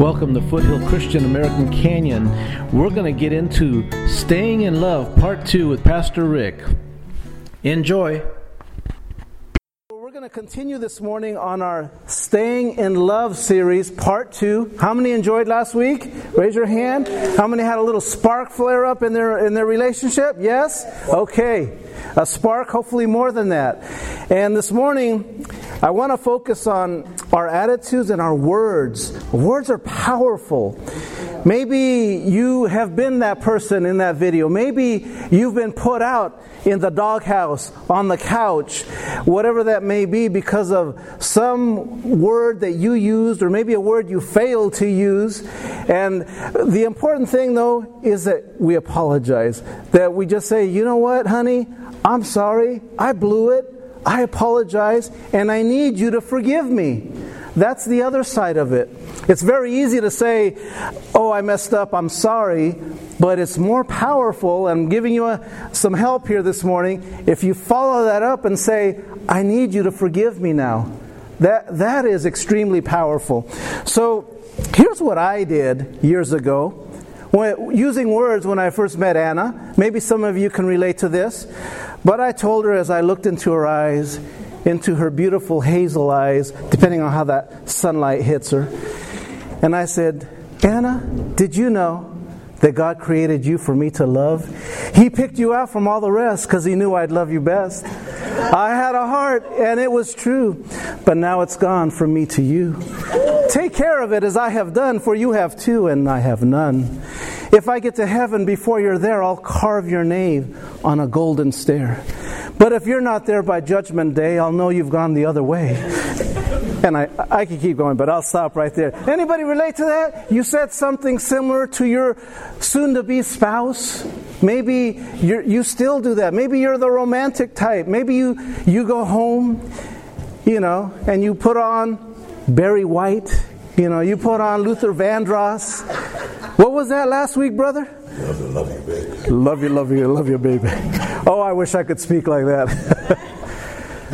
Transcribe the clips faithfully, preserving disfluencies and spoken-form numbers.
Welcome to Foothill Christian American Canyon. We're going to get into Staying in Love, Part two with Pastor Rick. Enjoy. We're going to continue this morning on our Staying in Love series, Part two. How many enjoyed last week? Raise your hand. How many had a little spark flare up in their in their relationship? Yes? Okay. A spark, hopefully more than that. And this morning, I want to focus on our attitudes and our words. Words are powerful. Maybe you have been that person in that video. Maybe you've been put out in the doghouse, on the couch, whatever that may be, because of some word that you used, or maybe a word you failed to use. And the important thing, though, is that we apologize. That we just say, you know what, honey? I'm sorry. I blew it. I apologize, and I need you to forgive me. That's the other side of it. It's very easy to say, oh, I messed up, I'm sorry, but it's more powerful. I'm giving you a, some help here this morning. If you follow that up and say, I need you to forgive me now. That that is extremely powerful. So here's what I did years ago. When, using words when I first met Anna, maybe some of you can relate to this, but I told her as I looked into her eyes, into her beautiful hazel eyes, depending on how that sunlight hits her, and I said, Anna, did you know that God created you for me to love? He picked you out from all the rest because He knew I'd love you best. I had a heart, and it was true, but now it's gone from me to you. Take care of it as I have done, for you have two, and I have none. If I get to heaven before you're there, I'll carve your name on a golden stair. But if you're not there by judgment day, I'll know you've gone the other way. And I, I could keep going, but I'll stop right there. Anybody relate to that? You said something similar to your soon-to-be spouse? Maybe you're, you still do that. Maybe you're the romantic type. Maybe you, you go home, you know, and you put on Barry White. You know, you put on Luther Vandross. What was that last week, brother? Love you, love you, baby. Love you, love you, love you, baby. Oh, I wish I could speak like that.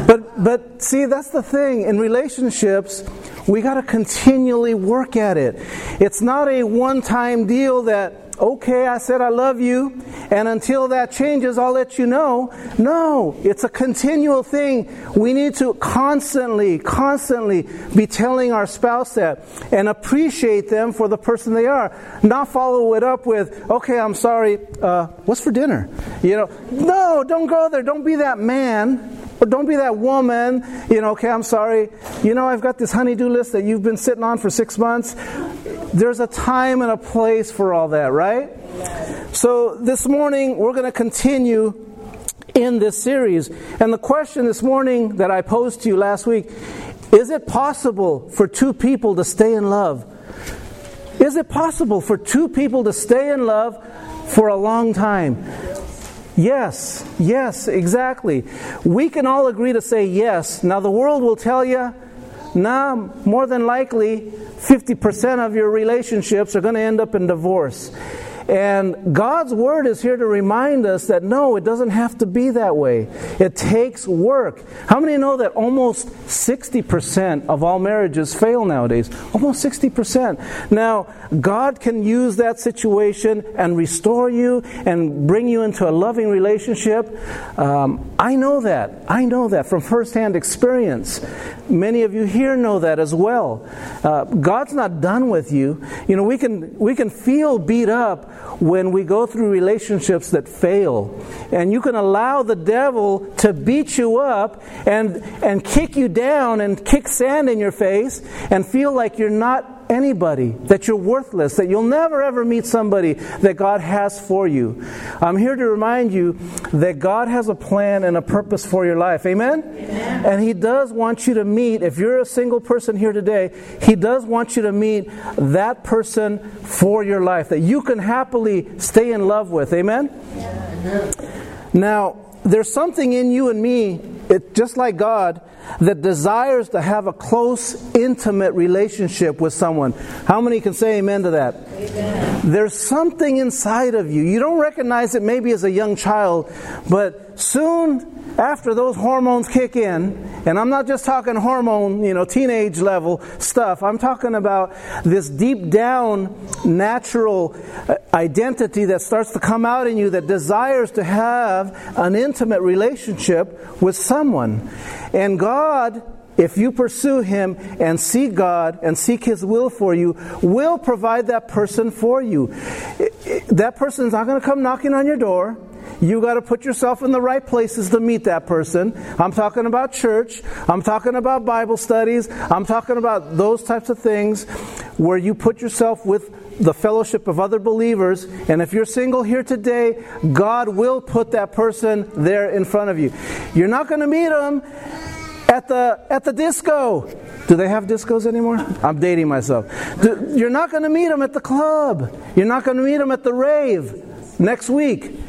But but see, that's the thing. In relationships, we got to continually work at it. It's not a one-time deal that, okay, I said I love you, and until that changes, I'll let you know. No, it's a continual thing. We need to constantly, constantly be telling our spouse that and appreciate them for the person they are. Not follow it up with, okay, I'm sorry, uh, what's for dinner? You know, no, don't go there. Don't be that man. Or don't be that woman, you know, okay, I'm sorry. You know, I've got this honey-do list that you've been sitting on for six months. There's a time and a place for all that, right? So this morning, we're going to continue in this series. And the question this morning that I posed to you last week, is it possible for two people to stay in love? Is it possible for two people to stay in love for a long time? Yes, yes, exactly. We can all agree to say yes. Now the world will tell you, nah, more than likely, fifty percent of your relationships are going to end up in divorce. And God's Word is here to remind us that no, it doesn't have to be that way. It takes work. How many know that almost sixty percent of all marriages fail nowadays? Almost sixty percent. Now, God can use that situation and restore you and bring you into a loving relationship. Um, I know that. I know that from firsthand experience. Many of you here know that as well. Uh, God's not done with you. You know, we can we can feel beat up when we go through relationships that fail. And you can allow the devil to beat you up and and kick you down and kick sand in your face and feel like you're not anybody, that you're worthless, that you'll never ever meet somebody that God has for you. I'm here to remind you that God has a plan and a purpose for your life. Amen? Amen. And He does want you to meet, if you're a single person here today, He does want you to meet that person for your life, that you can happily stay in love with. Amen? Yeah. Now, there's something in you and me, it, just like God, that desires to have a close, intimate relationship with someone. How many can say amen to that? Amen. There's something inside of you. You don't recognize it maybe as a young child, but soon after those hormones kick in, and I'm not just talking hormone, you know, teenage level stuff. I'm talking about this deep down natural identity that starts to come out in you that desires to have an intimate relationship with someone. And God, if you pursue Him and seek God and seek His will for you, will provide that person for you. That person's not going to come knocking on your door. You got to put yourself in the right places to meet that person. I'm talking about church. I'm talking about Bible studies. I'm talking about those types of things where you put yourself with the fellowship of other believers. And if you're single here today, God will put that person there in front of you. You're not going to meet them at the at the disco. Do they have discos anymore? I'm dating myself. You're not going to meet them at the club. You're not going to meet them at the rave next week.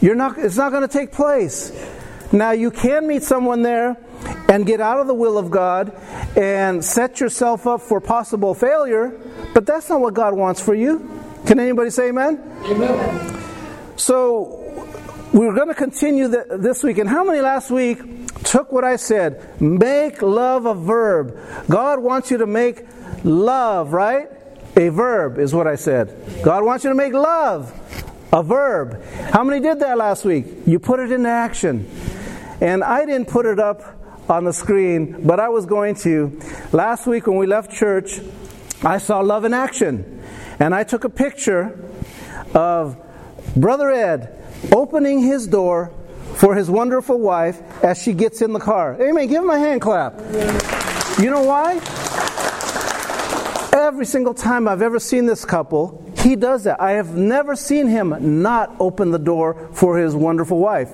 You're not, it's not going to take place. Now, you can meet someone there and get out of the will of God and set yourself up for possible failure, but that's not what God wants for you. Can anybody say amen? Amen. So, we're going to continue th- this week. And how many last week took what I said? Make love a verb. God wants you to make love, right? A verb is what I said. God wants you to make love a verb. How many did that last week? You put it into action. And I didn't put it up on the screen, but I was going to. Last week when we left church, I saw love in action. And I took a picture of Brother Ed opening his door for his wonderful wife as she gets in the car. Amen. Give him a hand clap. You know why? Every single time I've ever seen this couple, he does that. I have never seen him not open the door for his wonderful wife.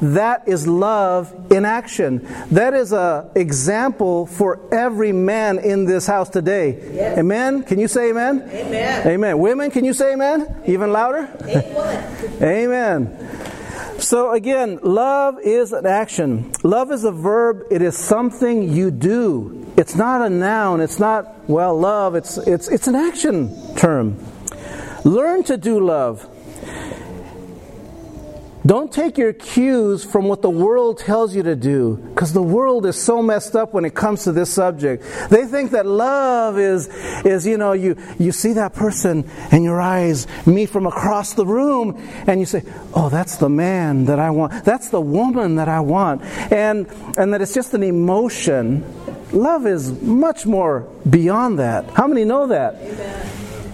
That is love in action. That is an example for every man in this house today. Yes. Amen? Can you say amen? Amen. Amen. Women, can you say amen? Amen. Even louder? Amen. Amen. So again, love is an action. Love is a verb. It is something you do. It's not a noun. It's not, well, love. It's it's it's an action term. Learn to do love. Don't take your cues from what the world tells you to do, because the world is so messed up when it comes to this subject. They think that love is, is you know, you, you see that person and your eyes meet from across the room, and you say, oh, that's the man that I want. That's the woman that I want. And, and that it's just an emotion. Love is much more beyond that. How many know that? Amen.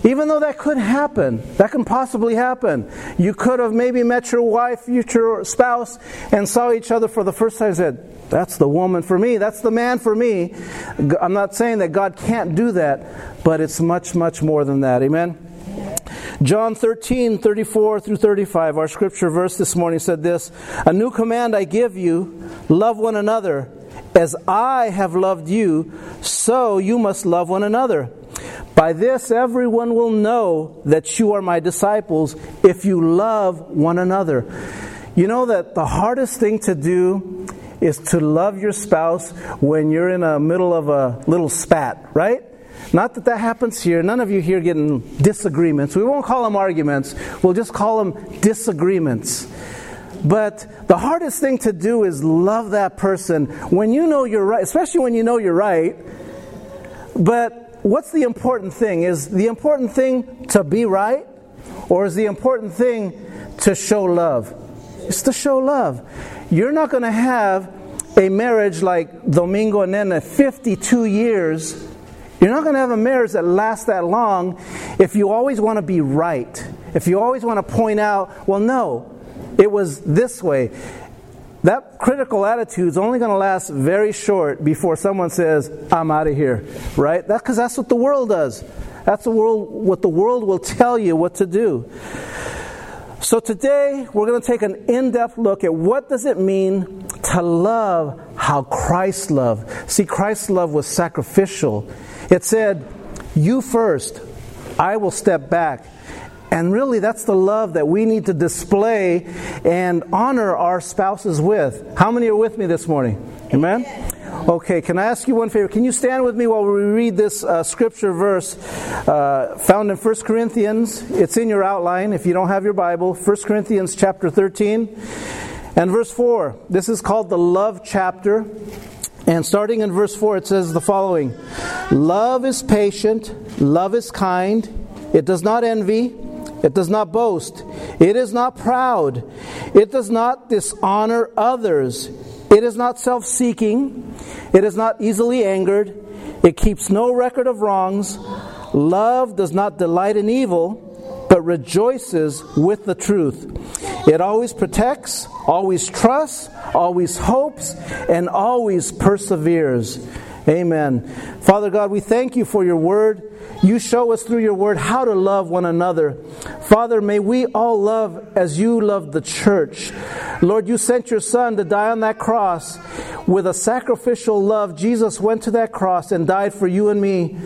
Even though that could happen, that can possibly happen. You could have maybe met your wife, future spouse, and saw each other for the first time and said, that's the woman for me, that's the man for me. I'm not saying that God can't do that, but it's much, much more than that. Amen? John thirteen, thirty-four through thirty-five, our scripture verse this morning said this, a new command I give you, love one another. As I have loved you, so you must love one another. By this everyone will know that you are my disciples if you love one another. You know that the hardest thing to do is to love your spouse when you're in the middle of a little spat, right? Not that that happens here. None of you here getting disagreements. We won't call them arguments. We'll just call them disagreements. But the hardest thing to do is love that person when you know you're right, especially when you know you're right. But what's the important thing? Is the important thing to be right? Or is the important thing to show love? It's to show love. You're not going to have a marriage like Domingo and Nena, fifty-two years. You're not going to have a marriage that lasts that long if you always want to be right. If you always want to point out, well, no, it was this way. That critical attitude is only going to last very short before someone says, I'm out of here, right? That's because that's what the world does. That's the world, what the world will tell you what to do. So today, we're going to take an in-depth look at what does it mean to love how Christ loved. See, Christ's love was sacrificial. It said, you first, I will step back. And really, that's the love that we need to display and honor our spouses with. How many are with me this morning? Amen? Okay, can I ask you one favor? Can you stand with me while we read this uh, scripture verse uh, found in First Corinthians? It's in your outline if you don't have your Bible. First Corinthians chapter thirteen and verse four. This is called the love chapter. And starting in verse four, it says the following. Love is patient. Love is kind. It does not envy. It does not boast. It is not proud. It does not dishonor others. It is not self-seeking. It is not easily angered. It keeps no record of wrongs. Love does not delight in evil, but rejoices with the truth. It always protects, always trusts, always hopes, and always perseveres. Amen. Father God, we thank you for your word. You show us through your word how to love one another. Father, may we all love as you love the church. Lord, you sent your Son to die on that cross with a sacrificial love. Jesus went to that cross and died for you and me.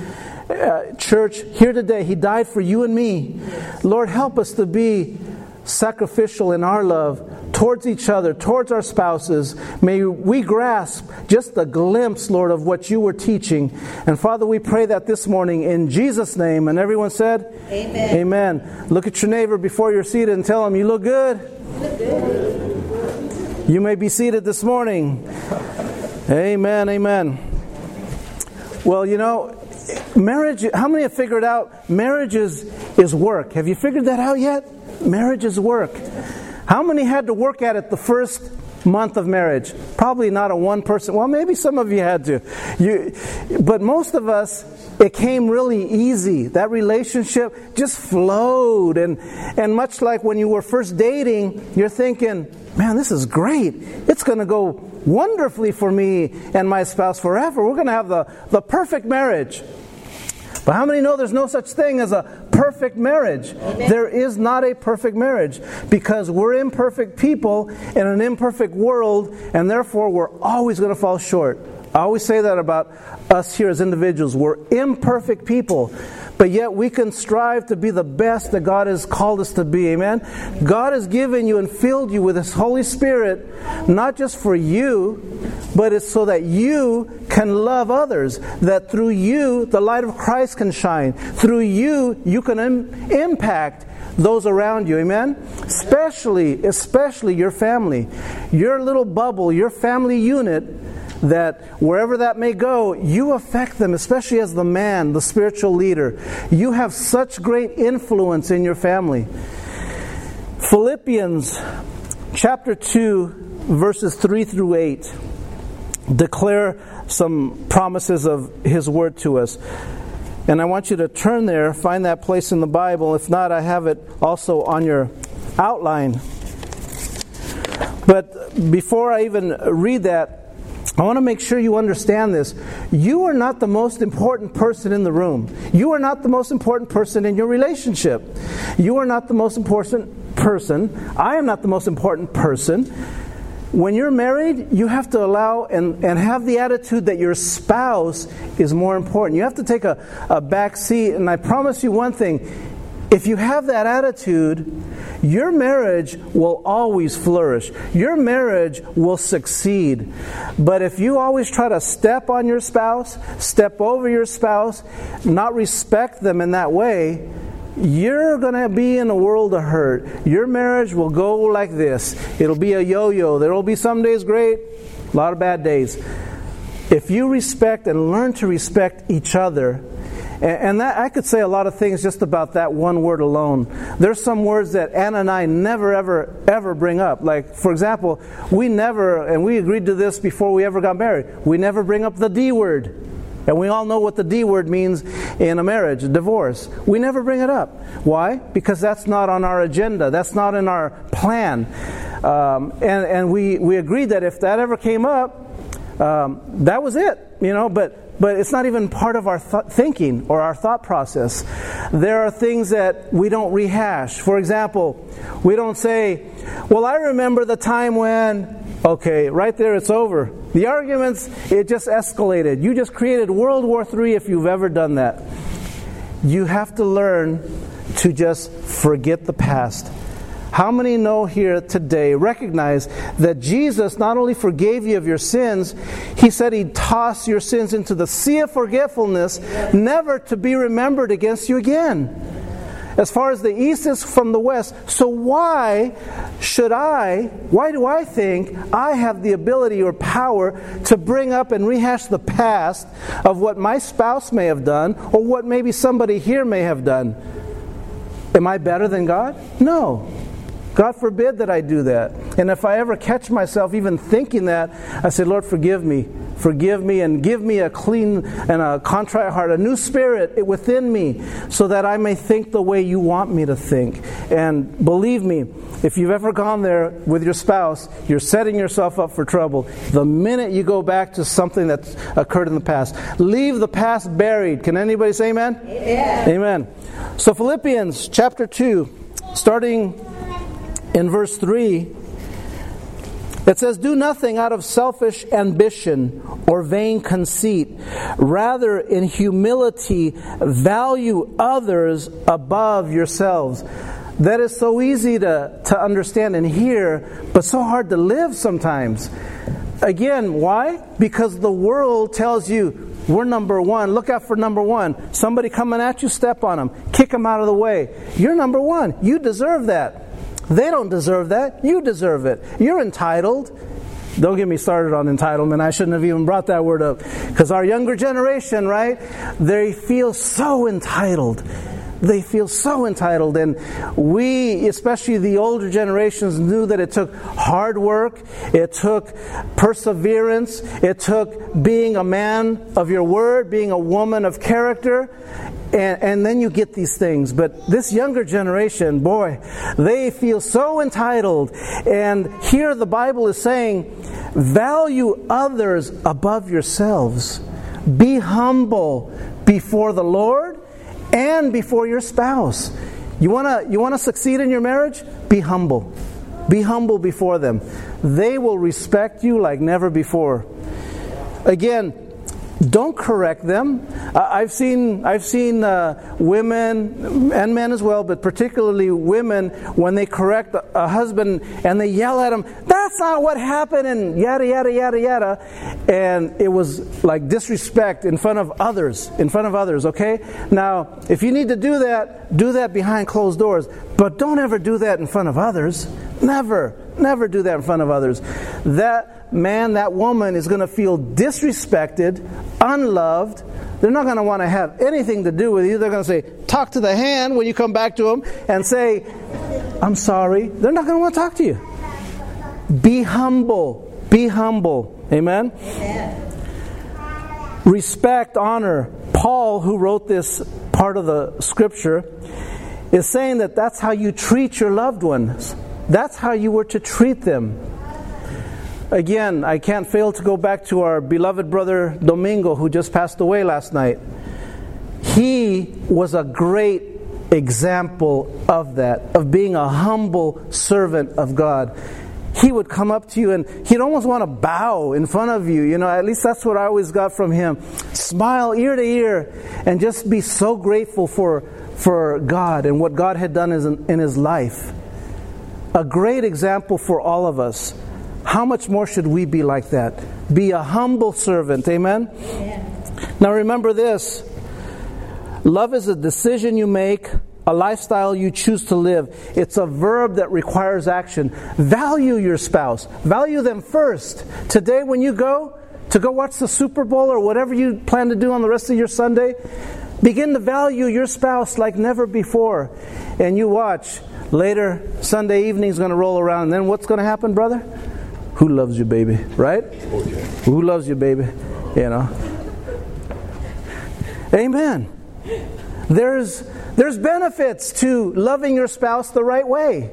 Uh, church, here today, he died for you and me. Lord, help us to be sacrificial in our love towards each other, towards our spouses. May we grasp just a glimpse, Lord, of what you were teaching. And Father, we pray that this morning in Jesus' name. And everyone said, Amen. Amen. Look at your neighbor before you're seated and tell him, you look good. You look good. You may be seated this morning. Amen. Amen. Well, you know, marriage, how many have figured out marriage is, is work? Have you figured that out yet? Marriage is work. How many had to work at it the first month of marriage? Probably not a one person. Well, maybe some of you had to. You, but most of us, it came really easy. That relationship just flowed. And, and much like when you were first dating, you're thinking, man, this is great. It's going to go wonderfully for me and my spouse forever. We're going to have the, the perfect marriage. But how many know there's no such thing as a perfect marriage? Amen. There is not a perfect marriage because we're imperfect people in an imperfect world, and therefore we're always going to fall short. I always say that about us here as individuals. We're imperfect people, but yet we can strive to be the best that God has called us to be. Amen? God has given you and filled you with His Holy Spirit, not just for you, but it's so that you can love others, that through you the light of Christ can shine. Through you, you can im- impact those around you. Amen? Especially, especially your family. Your little bubble, your family unit, that wherever that may go, you affect them, especially as the man, the spiritual leader. You have such great influence in your family. Philippians chapter two, verses three through eight, declare some promises of His Word to us. And I want you to turn there, find that place in the Bible. If not, I have it also on your outline. But before I even read that, I want to make sure you understand this. You are not the most important person in the room. You are not the most important person in your relationship. You are not the most important person. I am not the most important person. When you're married, you have to allow and, and have the attitude that your spouse is more important. You have to take a, a back seat. And I promise you one thing. If you have that attitude, your marriage will always flourish. Your marriage will succeed. But if you always try to step on your spouse, step over your spouse, not respect them in that way, you're going to be in a world of hurt. Your marriage will go like this. It'll be a yo-yo. There will be some days great, a lot of bad days. If you respect and learn to respect each other, and that, I could say a lot of things just about that one word alone. There's some words that Anna and I never, ever, ever bring up. Like, for example, we never, and we agreed to this before we ever got married, we never bring up the D word. And we all know what the D word means in a marriage, a divorce. We never bring it up. Why? Because that's not on our agenda. That's not in our plan. Um, and and we, we agreed that if that ever came up, um, that was it, you know, but... But it's not even part of our th- thinking or our thought process. There are things that we don't rehash. For example, we don't say, well, I remember the time when... Okay, right there it's over. The arguments, it just escalated. You just created World War Three if you've ever done that. You have to learn to just forget the past. How many know here today, recognize that Jesus not only forgave you of your sins, He said He tossed your sins into the sea of forgetfulness, never to be remembered against you again. As far as the east is from the west, so why should I, why do I think I have the ability or power to bring up and rehash the past of what my spouse may have done or what maybe somebody here may have done? Am I better than God? No. God forbid that I do that. And if I ever catch myself even thinking that, I say, Lord, forgive me. Forgive me and give me a clean and a contrite heart, a new spirit within me, so that I may think the way you want me to think. And believe me, if you've ever gone there with your spouse, you're setting yourself up for trouble the minute you go back to something that's occurred in the past. Leave the past buried. Can anybody say amen? Amen. Amen. So Philippians chapter two, starting in verse three, it says, do nothing out of selfish ambition or vain conceit. Rather, in humility, value others above yourselves. That is so easy to, to understand and hear, but so hard to live sometimes. Again, why? Because the world tells you, we're number one. Look out for number one. Somebody coming at you, step on them. Kick them out of the way. You're number one. You deserve that. They don't deserve that. You deserve it. You're entitled. Don't get me started on entitlement. I shouldn't have even brought that word up. Because our younger generation, right, they feel so entitled. They feel so entitled. And we, especially the older generations, knew that it took hard work. It took perseverance. It took being a man of your word, being a woman of character. And, and then you get these things. But this younger generation, boy, they feel so entitled. And here the Bible is saying, value others above yourselves. Be humble before the Lord and before your spouse. You want to you want to succeed in your marriage? Be humble. Be humble before them. They will respect you like never before. Again, don't correct them. Uh, I've seen I've seen uh, women and men as well, but particularly women, when they correct a, a husband and they yell at him, that's not what happened, and yada, yada, yada, yada. And it was like disrespect in front of others, in front of others, okay? Now, if you need to do that, do that behind closed doors. But don't ever do that in front of others. Never, never do that in front of others. That man, that woman is going to feel disrespected, unloved. They're not going to want to have anything to do with you. They're going to say, talk to the hand when you come back to them and say, I'm sorry. They're not going to want to talk to you. Be humble. Be humble. Amen? Amen. Respect, honor. Paul, who wrote this part of the scripture, is saying that that's how you treat your loved ones. That's how you were to treat them. Again, I can't fail to go back to our beloved brother Domingo, who just passed away last night. He was a great example of that, of being a humble servant of God. He would come up to you and he'd almost want to bow in front of you. You know, at least that's what I always got from him. Smile ear to ear and just be so grateful for, for God and what God had done in his life. A great example for all of us. How much more should we be like that? Be a humble servant. Amen? Amen? Now remember this. Love is a decision you make, a lifestyle you choose to live. It's a verb that requires action. Value your spouse. Value them first. Today when you go, to go watch the Super Bowl or whatever you plan to do on the rest of your Sunday, begin to value your spouse like never before. And you watch. Later, Sunday evening is going to roll around. And then what's going to happen, brother? Who loves you, baby? Right? Okay. Who loves you, baby? You know. Amen. There's there's benefits to loving your spouse the right way.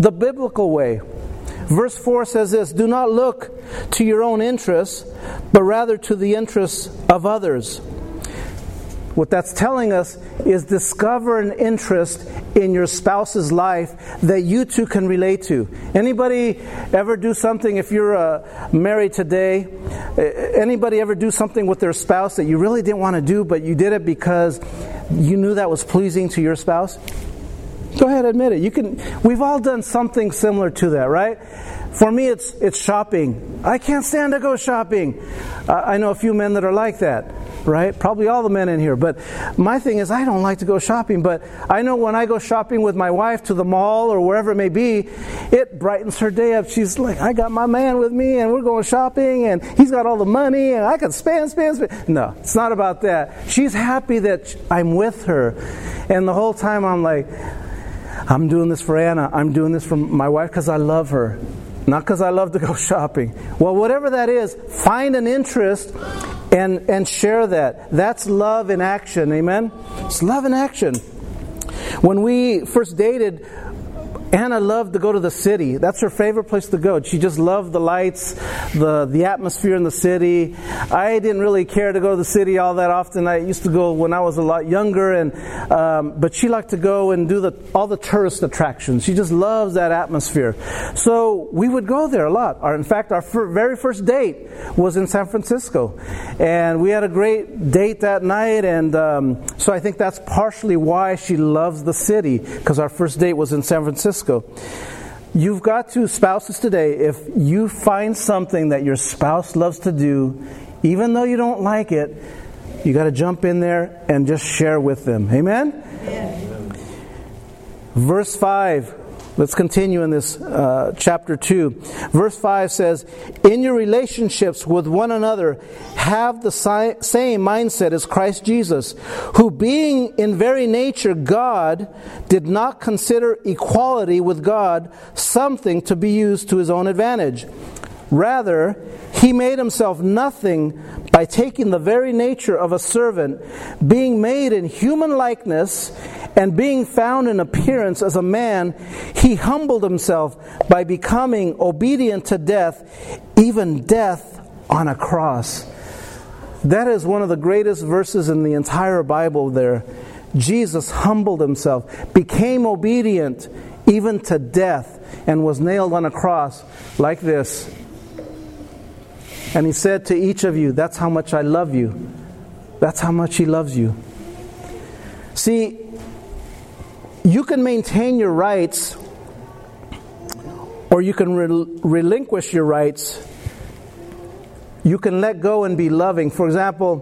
The biblical way. Verse four says this, do not look to your own interests, but rather to the interests of others. What that's telling us is discover an interest in your spouse's life that you two can relate to. Anybody ever do something, if you're uh, married today, anybody ever do something with their spouse that you really didn't want to do, but you did it because you knew that was pleasing to your spouse? Go ahead, admit it. You can. We've all done something similar to that, right? For me, it's it's shopping. I can't stand to go shopping. Uh, I know a few men that are like that, right? Probably all the men in here. But my thing is, I don't like to go shopping. But I know when I go shopping with my wife to the mall or wherever it may be, it brightens her day up. She's like, I got my man with me, and we're going shopping, and he's got all the money, and I can spend, spend, spend. No, it's not about that. She's happy that I'm with her. And the whole time I'm like, I'm doing this for Anna. I'm doing this for my wife because I love her. Not because I love to go shopping. Well, whatever that is, find an interest and, and share that. That's love in action. Amen? It's love in action. When we first dated, Anna loved to go to the city. That's her favorite place to go. She just loved the lights, the, the atmosphere in the city. I didn't really care to go to the city all that often. I used to go when I was a lot younger, and um, but she liked to go and do the all the tourist attractions. She just loves that atmosphere. So we would go there a lot. Our, in fact, our fir- very first date was in San Francisco, and we had a great date that night. And um, so I think that's partially why she loves the city, because our first date was in San Francisco. You've got to, spouses today, if you find something that your spouse loves to do, even though you don't like it, you got to jump in there and just share with them. Amen? Amen. Verse five. Let's continue in this uh, chapter two. Verse five says, in your relationships with one another, have the si- same mindset as Christ Jesus, who being in very nature God, did not consider equality with God something to be used to his own advantage. Rather, he made himself nothing by taking the very nature of a servant, being made in human likeness, and being found in appearance as a man, he humbled himself by becoming obedient to death, even death on a cross. That is one of the greatest verses in the entire Bible there. Jesus humbled himself, became obedient even to death, and was nailed on a cross like this. And he said to each of you, that's how much I love you. That's how much he loves you. See, you can maintain your rights, or you can rel- relinquish your rights. You can let go and be loving. For example,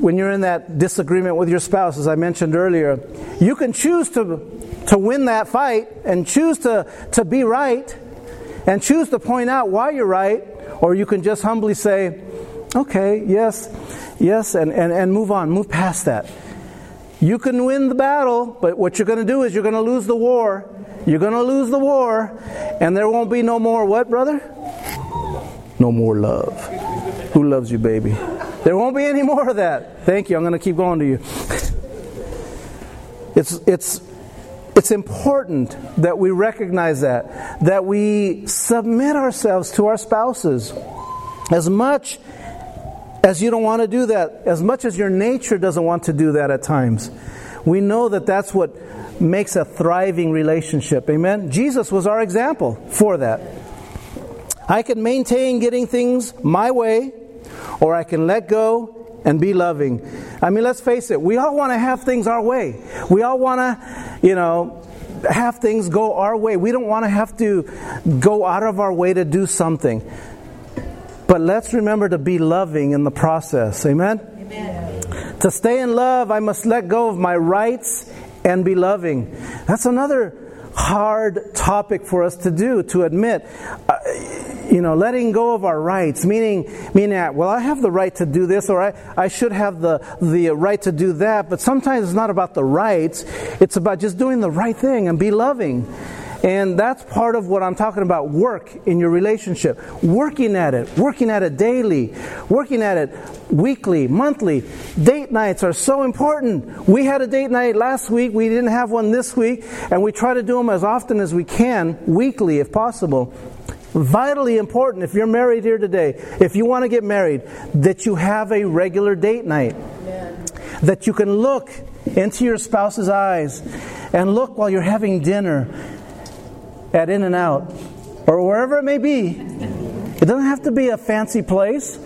when you're in that disagreement with your spouse, as I mentioned earlier, you can choose to, to win that fight and choose to, to be right and choose to point out why you're right. Or you can just humbly say, okay, yes, yes, and, and, and move on, move past that. You can win the battle, but what you're going to do is you're going to lose the war. You're going to lose the war, and there won't be no more what, brother? No more love. Who loves you, baby? There won't be any more of that. Thank you. I'm going to keep going to you. It's it's It's important that we recognize that, that we submit ourselves to our spouses. As much as you don't want to do that, as much as your nature doesn't want to do that at times, we know that that's what makes a thriving relationship. Amen? Jesus was our example for that. I can maintain getting things my way, or I can let go and be loving. I mean, let's face it. We all want to have things our way. We all want to, you know, have things go our way. We don't want to have to go out of our way to do something. But let's remember to be loving in the process. Amen? Amen. To stay in love, I must let go of my rights and be loving. That's another hard topic for us to do, to admit, uh, you know, letting go of our rights, meaning, meaning, that, well, I have the right to do this, or I, I should have the, the right to do that, but sometimes it's not about the rights, it's about just doing the right thing and be loving. And that's part of what I'm talking about, work in your relationship, working at it, working at it daily, working at it weekly, monthly. Date nights are so important. We had a date night last week, we didn't have one this week, and we try to do them as often as we can, weekly if possible. Vitally important, if you're married here today, if you want to get married, that you have a regular date night. Amen. That you can look into your spouse's eyes and look while you're having dinner at In-N-Out, or wherever it may be. It doesn't have to be a fancy place.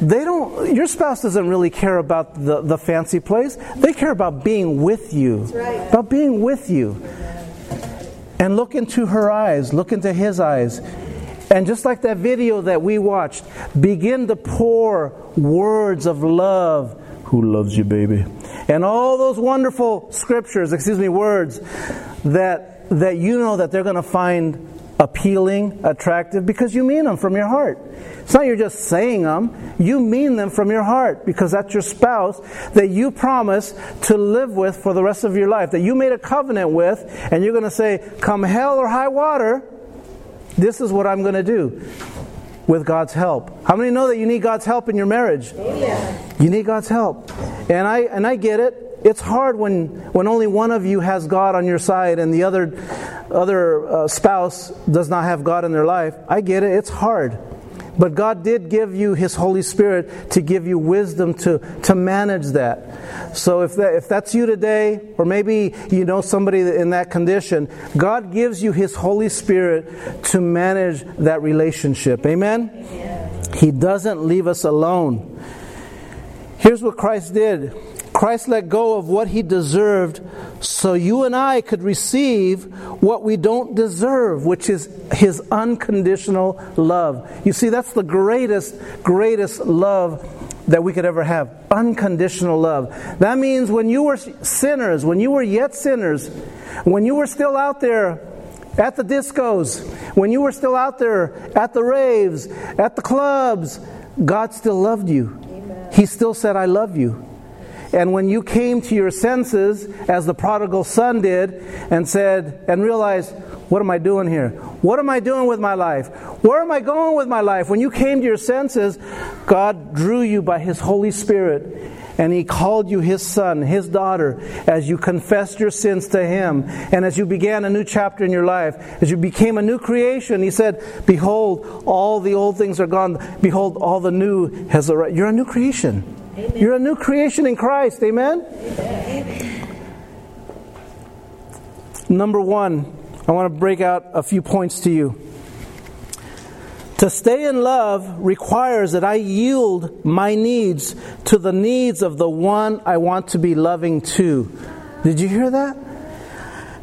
They don't. Your spouse doesn't really care about the, the fancy place. They care about being with you. That's right. About being with you. And look into her eyes. Look into his eyes. And just like that video that we watched, begin to pour words of love. Who loves you, baby? And all those wonderful scriptures, excuse me, words that that you know that they're going to find appealing, attractive, because you mean them from your heart. It's not you're just saying them. You mean them from your heart, because that's your spouse that you promise to live with for the rest of your life, that you made a covenant with, and you're going to say, come hell or high water, this is what I'm going to do with God's help. How many know that you need God's help in your marriage? Amen. You need God's help. And I and I get it. It's hard when, when only one of you has God on your side and the other other uh, spouse does not have God in their life. I get it. It's hard. But God did give you His Holy Spirit to give you wisdom to, to manage that. So if that, if that's you today, or maybe you know somebody in that condition, God gives you His Holy Spirit to manage that relationship. Amen? Amen. He doesn't leave us alone. Here's what Christ did. Christ let go of what He deserved so you and I could receive what we don't deserve, which is His unconditional love. You see, that's the greatest, greatest love that we could ever have. Unconditional love. That means when you were sinners, when you were yet sinners, when you were still out there at the discos, when you were still out there at the raves, at the clubs, God still loved you. Amen. He still said, I love you. And when you came to your senses, as the prodigal son did, and said, and realized, what am I doing here? What am I doing with my life? Where am I going with my life? When you came to your senses, God drew you by His Holy Spirit, and He called you His son, His daughter, as you confessed your sins to Him, and as you began a new chapter in your life, as you became a new creation. He said, behold, all the old things are gone. Behold, all the new has arrived. You're a new creation. Amen. You're a new creation in Christ. Amen? Amen? Number one, I want to break out a few points to you. To stay in love requires that I yield my needs to the needs of the one I want to be loving to. Did you hear that?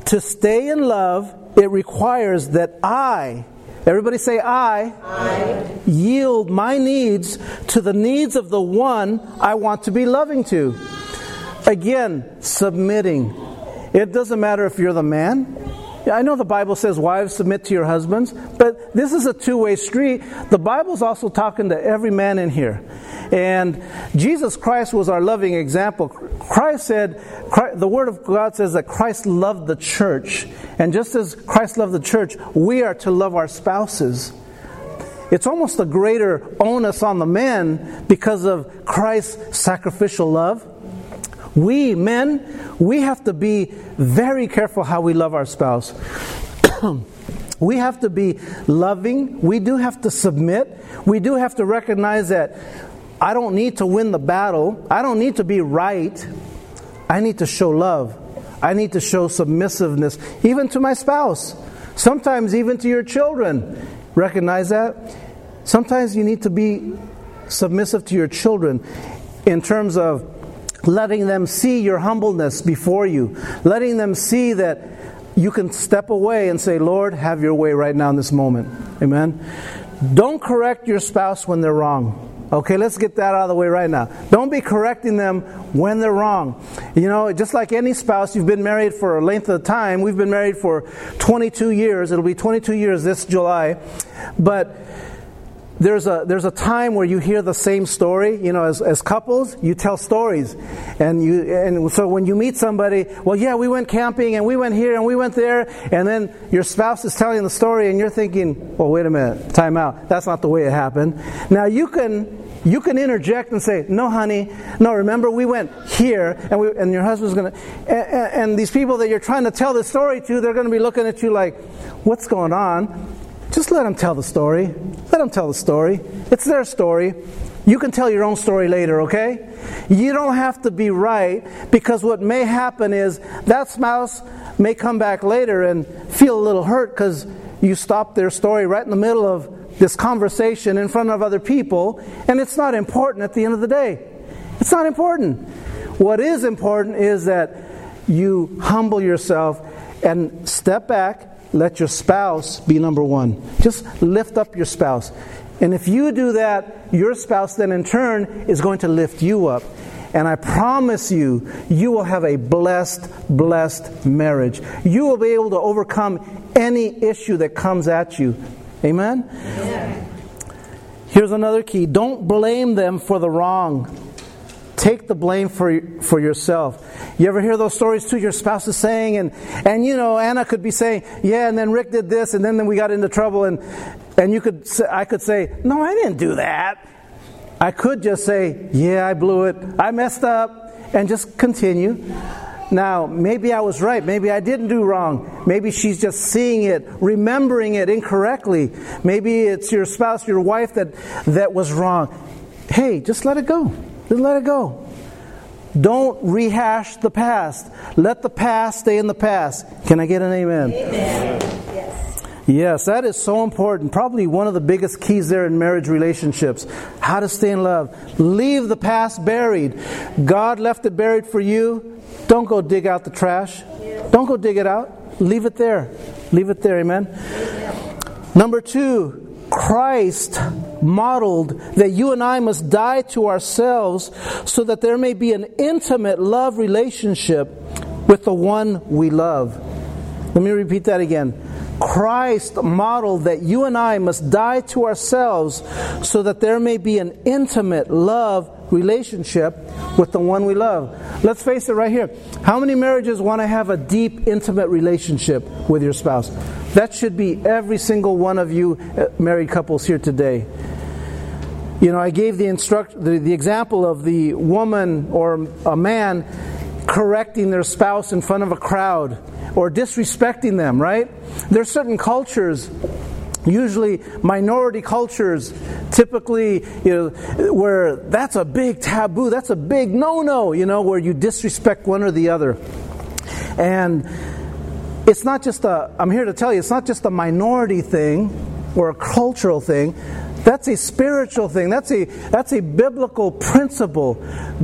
To stay in love, it requires that I... Everybody say, I, I yield my needs to the needs of the one I want to be loving to. Again, submitting. It doesn't matter if you're the man. I know the Bible says wives submit to your husbands, but this is a two-way street. The Bible's also talking to every man in here. And Jesus Christ was our loving example. Christ said, Christ, the Word of God says that Christ loved the church. And just as Christ loved the church, we are to love our spouses. It's almost a greater onus on the men because of Christ's sacrificial love. We men, we have to be very careful how we love our spouse. We have to be loving. We do have to submit. We do have to recognize that I don't need to win the battle. I don't need to be right. I need to show love. I need to show submissiveness, even to my spouse. Sometimes even to your children. Recognize that. Sometimes you need to be submissive to your children in terms of letting them see your humbleness before you. Letting them see that you can step away and say, Lord, have your way right now in this moment. Amen? Don't correct your spouse when they're wrong. Okay, let's get that out of the way right now. Don't be correcting them when they're wrong. You know, just like any spouse, you've been married for a length of time. We've been married for twenty-two years. It'll be twenty-two years this July. But There's a there's a time where you hear the same story, you know, as, as couples, you tell stories. And you and so when you meet somebody, well, yeah, we went camping and we went here and we went there. And then your spouse is telling the story and you're thinking, well, wait a minute, time out. That's not the way it happened. Now, you can you can interject and say, no, honey. No, remember, we went here. And we and your husband's going to... And, and these people that you're trying to tell the story to, they're going to be looking at you like, what's going on? Just let them tell the story. Let them tell the story. It's their story. You can tell your own story later, okay? You don't have to be right, because what may happen is that spouse may come back later and feel a little hurt because you stopped their story right in the middle of this conversation in front of other people, and it's not important at the end of the day. It's not important. What is important is that you humble yourself and step back. Let your spouse be number one. Just lift up your spouse. And if you do that, your spouse then in turn is going to lift you up. And I promise you, you will have a blessed, blessed marriage. You will be able to overcome any issue that comes at you. Amen? Yeah. Here's another key. Don't blame them for the wrong. Take the blame for for yourself. You ever hear those stories too? Your spouse is saying, and, and you know, Anna could be saying, yeah, and then Rick did this, and then, then we got into trouble, and and you could say, I could say, no, I didn't do that. I could just say, yeah, I blew it. I messed up, and just continue. Now, maybe I was right. Maybe I didn't do wrong. Maybe she's just seeing it, remembering it incorrectly. Maybe it's your spouse, your wife that, that was wrong. Hey, just let it go. Just let it go. Don't rehash the past. Let the past stay in the past. Can I get an amen? Amen. Yes. Yes, that is so important. Probably one of the biggest keys there in marriage relationships. How to stay in love. Leave the past buried. God left it buried for you. Don't go dig out the trash. Yes. Don't go dig it out. Leave it there. Leave it there, amen? Amen. Number two. Christ modeled that you and I must die to ourselves so that there may be an intimate love relationship with the one we love. Let me repeat that again. Christ modeled that you and I must die to ourselves so that there may be an intimate love relationship with the one we love. Let's face it right here. How many marriages want to have a deep, intimate relationship with your spouse? That should be every single one of you married couples here today. You know, I gave the instruct the, the example of the woman or a man correcting their spouse in front of a crowd or disrespecting them, right? There's certain cultures, usually minority cultures, typically, you know, where that's a big taboo, that's a big no-no, you know, where you disrespect one or the other. And it's not just a, I'm here to tell you, it's not just a minority thing or a cultural thing. That's a spiritual thing. That's a that's a biblical principle.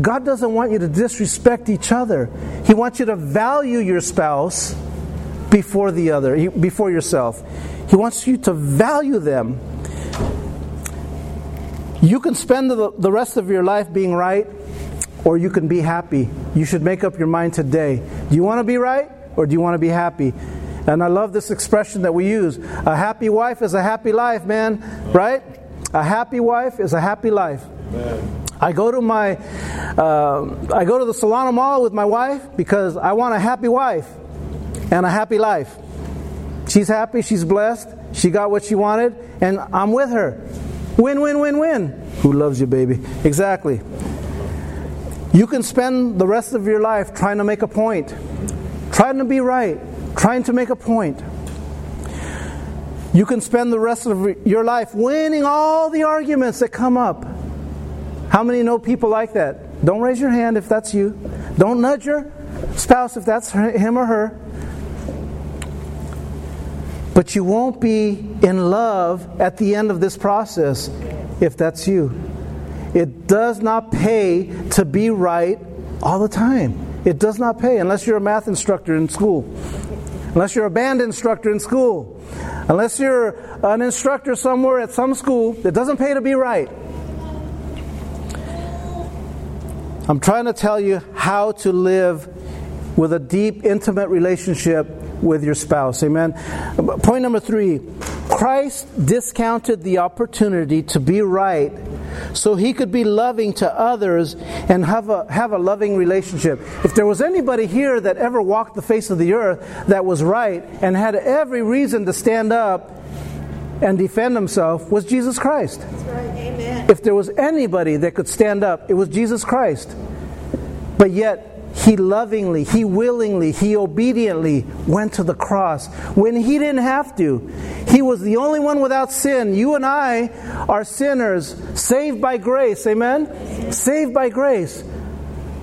God doesn't want you to disrespect each other. He wants you to value your spouse before the other, before yourself. He wants you to value them. You can spend the, the rest of your life being right, or you can be happy. You should make up your mind today. Do you want to be right, or do you want to be happy? And I love this expression that we use. A happy wife is a happy life, man. Right? A happy wife is a happy life. Amen. I go to my, uh, I go to the Solano Mall with my wife because I want a happy wife and a happy life. She's happy, she's blessed, she got what she wanted, and I'm with her. Win, win, win, win. Who loves you, baby? Exactly. You can spend the rest of your life trying to make a point, trying to be right, trying to make a point. You can spend the rest of your life winning all the arguments that come up. How many know people like that? Don't raise your hand if that's you. Don't nudge your spouse if that's him or her. But you won't be in love at the end of this process if that's you. It does not pay to be right all the time. It does not pay unless you're a math instructor in school. Unless you're a band instructor in school. Unless you're an instructor somewhere at some school. It doesn't pay to be right. I'm trying to tell you how to live with a deep, intimate relationship with your spouse. Amen. Point number three. Christ discounted the opportunity to be right so he could be loving to others and have a have a loving relationship. If there was anybody here that ever walked the face of the earth that was right and had every reason to stand up and defend himself, was Jesus Christ. That's right. Amen. If there was anybody that could stand up, it was Jesus Christ. But yet, he lovingly, he willingly, he obediently went to the cross when he didn't have to. He was the only one without sin. You and I are sinners, saved by grace, amen? Amen. Saved by grace.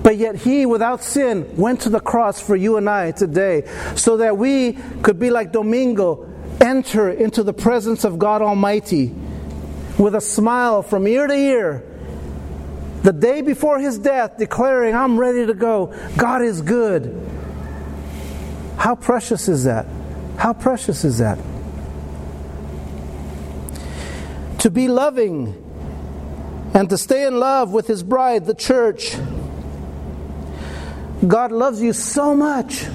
But yet he, without sin, went to the cross for you and I today so that we could be like Domingo, enter into the presence of God Almighty with a smile from ear to ear, the day before his death, declaring, "I'm ready to go. God is good." How precious is that? How precious is that? To be loving and to stay in love with His bride, the church. God loves you so much.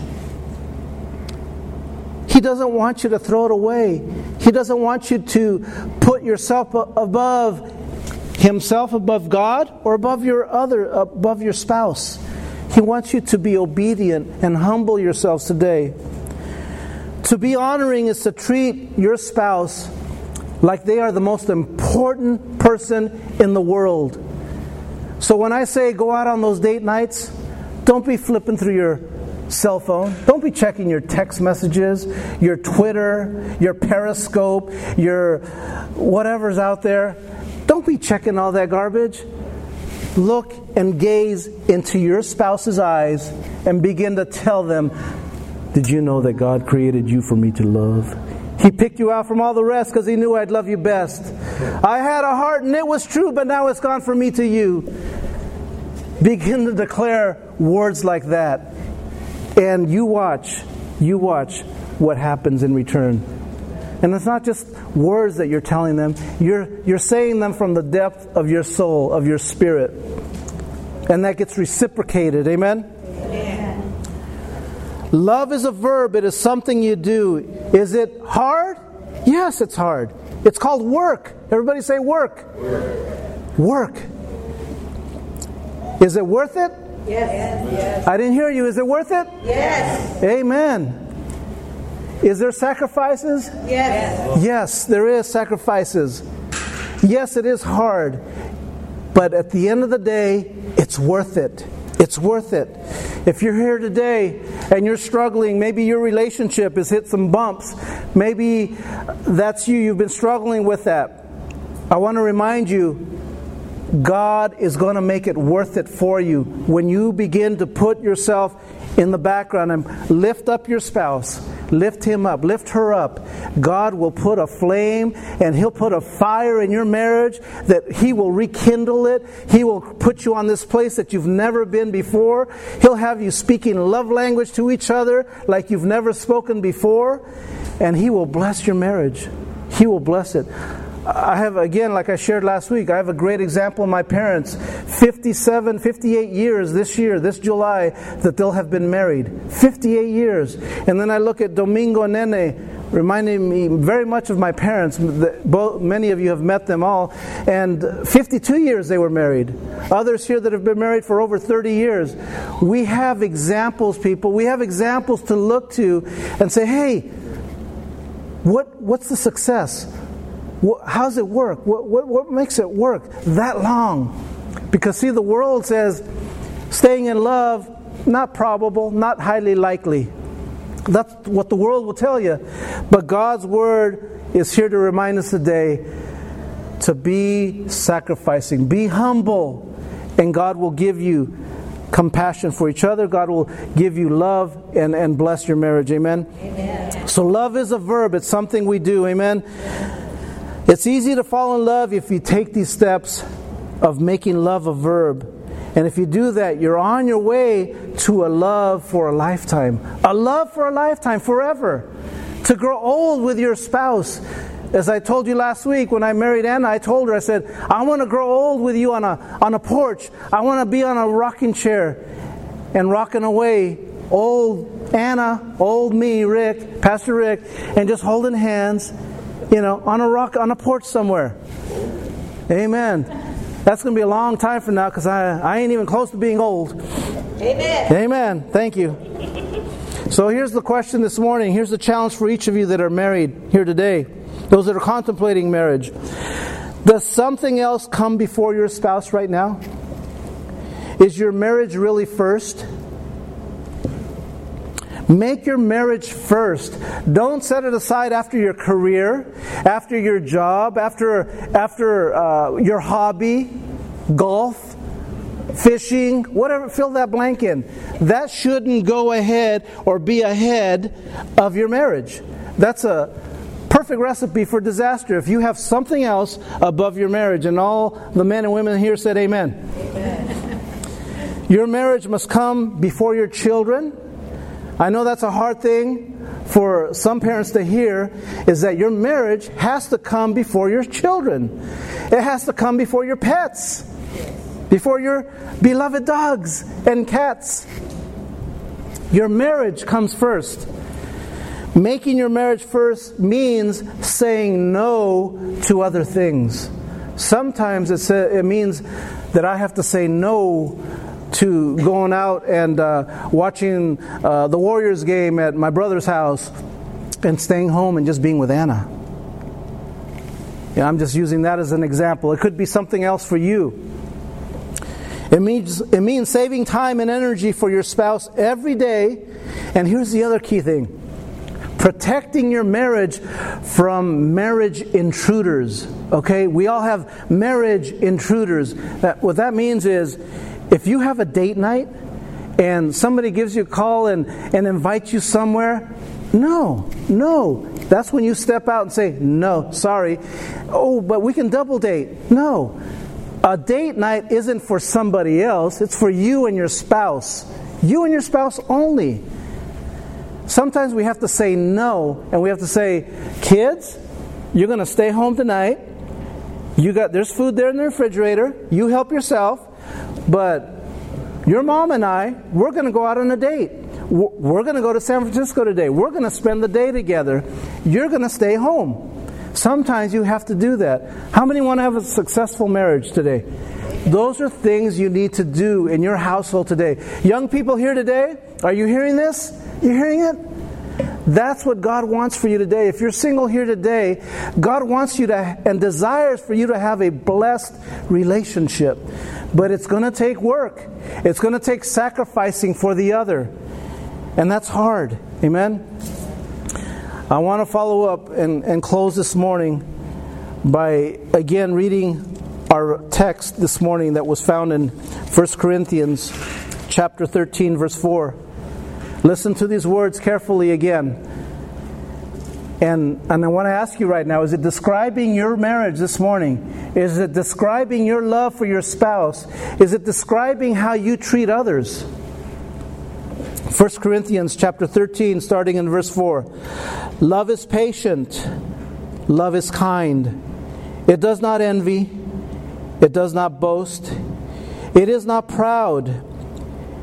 He doesn't want you to throw it away. He doesn't want you to put yourself above Himself, above God, or above your other, above your spouse. He wants you to be obedient and humble yourselves today. To be honoring is to treat your spouse like they are the most important person in the world. So when I say go out on those date nights, don't be flipping through your cell phone. Don't be checking your text messages, your Twitter, your Periscope, your whatever's out there. Don't be checking all that garbage. Look and gaze into your spouse's eyes and begin to tell them, "Did you know that God created you for me to love? He picked you out from all the rest because He knew I'd love you best. I had a heart and it was true, but now it's gone from me to you." Begin to declare words like that. And you watch, you watch what happens in return. And it's not just words that you're telling them. You're, you're saying them from the depth of your soul, of your spirit. And that gets reciprocated. Amen? Amen. Love is a verb. It is something you do. Is it hard? Yes, it's hard. It's called work. Everybody say work. Work. Work. Is it worth it? Yes. Yes. I didn't hear you. Is it worth it? Yes. Amen. Is there sacrifices? Yes. Yes, there is sacrifices. Yes, it is hard. But at the end of the day, it's worth it. It's worth it. If you're here today and you're struggling, maybe your relationship has hit some bumps. Maybe that's you. You've been struggling with that. I want to remind you, God is going to make it worth it for you when you begin to put yourself in the background and lift up your spouse. Lift him up. Lift her up. God will put a flame and He'll put a fire in your marriage that He will rekindle it. He will put you on this place that you've never been before. He'll have you speaking love language to each other like you've never spoken before. And He will bless your marriage. He will bless it. I have, again, like I shared last week, I have a great example of my parents. fifty-seven, fifty-eight years this year, this July, that they'll have been married. fifty-eight years. And then I look at Domingo and Nena, reminding me very much of my parents. Many of you have met them all. And fifty-two years they were married. Others here that have been married for over thirty years. We have examples, people. We have examples to look to and say, hey, what what's the success? How's it work? What, what what makes it work that long? Because see, the world says staying in love, not probable, not highly likely. That's what the world will tell you. But God's Word is here to remind us today to be sacrificing, be humble, and God will give you compassion for each other. God will give you love and, and bless your marriage. Amen? Amen. So love is a verb. It's something we do. Amen? It's easy to fall in love if you take these steps of making love a verb. And if you do that, you're on your way to a love for a lifetime. A love for a lifetime, forever. To grow old with your spouse. As I told you last week, when I married Anna, I told her, I said, I want to grow old with you on a on a porch. I want to be on a rocking chair and rocking away. Old Anna, old me, Rick, Pastor Rick, and just holding hands. You know, on a rock, on a porch somewhere. Amen. That's going to be a long time from now because I, I ain't even close to being old. Amen. Amen. Thank you. So here's the question this morning. Here's the challenge for each of you that are married here today. Those that are contemplating marriage. Does something else come before your spouse right now? Is your marriage really first? Make your marriage first. Don't set it aside after your career, after your job, after after uh, your hobby, golf, fishing, whatever. Fill that blank in. That shouldn't go ahead or be ahead of your marriage. That's a perfect recipe for disaster if you have something else above your marriage. And all the men and women here said amen. Amen. Your marriage must come before your children. I know that's a hard thing for some parents to hear, is that your marriage has to come before your children. It has to come before your pets, before your beloved dogs and cats. Your marriage comes first. Making your marriage first means saying no to other things. Sometimes it's, it means that I have to say no to going out and uh, watching uh, the Warriors game at my brother's house and staying home and just being with Anna. Yeah, I'm just using that as an example. It could be something else for you. It means, it means saving time and energy for your spouse every day. And here's the other key thing. Protecting your marriage from marriage intruders. Okay? We all have marriage intruders. That, what that means is, if you have a date night and somebody gives you a call and, and invites you somewhere, no, no. That's when you step out and say, no, sorry. Oh, but we can double date. No. A date night isn't for somebody else. It's for you and your spouse. You and your spouse only. Sometimes we have to say no, and we have to say, kids, you're going to stay home tonight. You got There's food there in the refrigerator. You help yourself. But your mom and I, we're going to go out on a date. We're going to go to San Francisco today. We're going to spend the day together. You're going to stay home. Sometimes you have to do that. How many want to have a successful marriage today? Those are things you need to do in your household today. Young people here today, are you hearing this? You're hearing it? That's what God wants for you today. If you're single here today, God wants you to and desires for you to have a blessed relationship. But it's going to take work. It's going to take sacrificing for the other. And that's hard. Amen? I want to follow up and, and close this morning by, again, reading our text this morning that was found in First Corinthians chapter thirteen, verse four. Listen to these words carefully again. And, and I want to ask you right now, is it describing your marriage this morning? Is it describing your love for your spouse? Is it describing how you treat others? First Corinthians chapter thirteen, starting in verse four. Love is patient. Love is kind. It does not envy. It does not boast. It is not proud.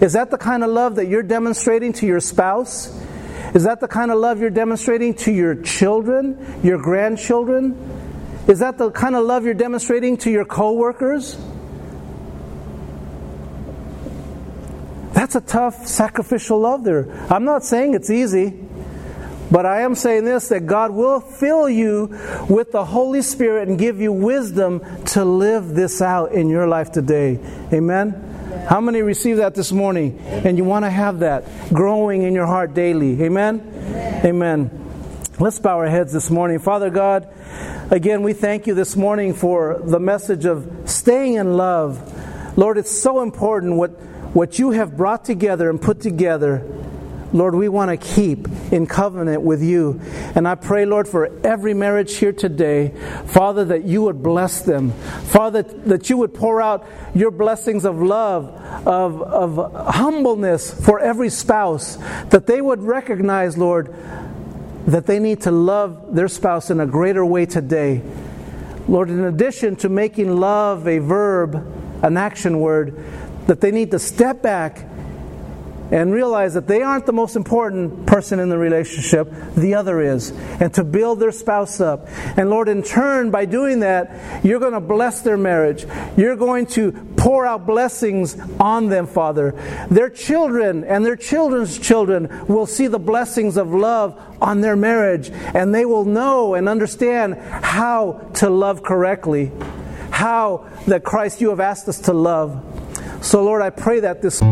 Is that the kind of love that you're demonstrating to your spouse? Is that the kind of love you're demonstrating to your children, your grandchildren? Is that the kind of love you're demonstrating to your coworkers? That's a tough, sacrificial love there. I'm not saying it's easy, but I am saying this, that God will fill you with the Holy Spirit and give you wisdom to live this out in your life today. Amen? How many received that this morning? And you want to have that growing in your heart daily. Amen? Amen? Amen. Let's bow our heads this morning. Father God, again, we thank you this morning for the message of staying in love. Lord, it's so important what, what you have brought together and put together. Lord, we want to keep in covenant with you. And I pray, Lord, for every marriage here today, Father, that you would bless them. Father, that you would pour out your blessings of love, of, of humbleness for every spouse, that they would recognize, Lord, that they need to love their spouse in a greater way today. Lord, in addition to making love a verb, an action word, that they need to step back and realize that they aren't the most important person in the relationship, the other is, and to build their spouse up. And Lord, in turn, by doing that, you're going to bless their marriage. You're going to pour out blessings on them, Father. Their children and their children's children will see the blessings of love on their marriage, and they will know and understand how to love correctly, how that Christ, you have asked us to love. So Lord, I pray that this...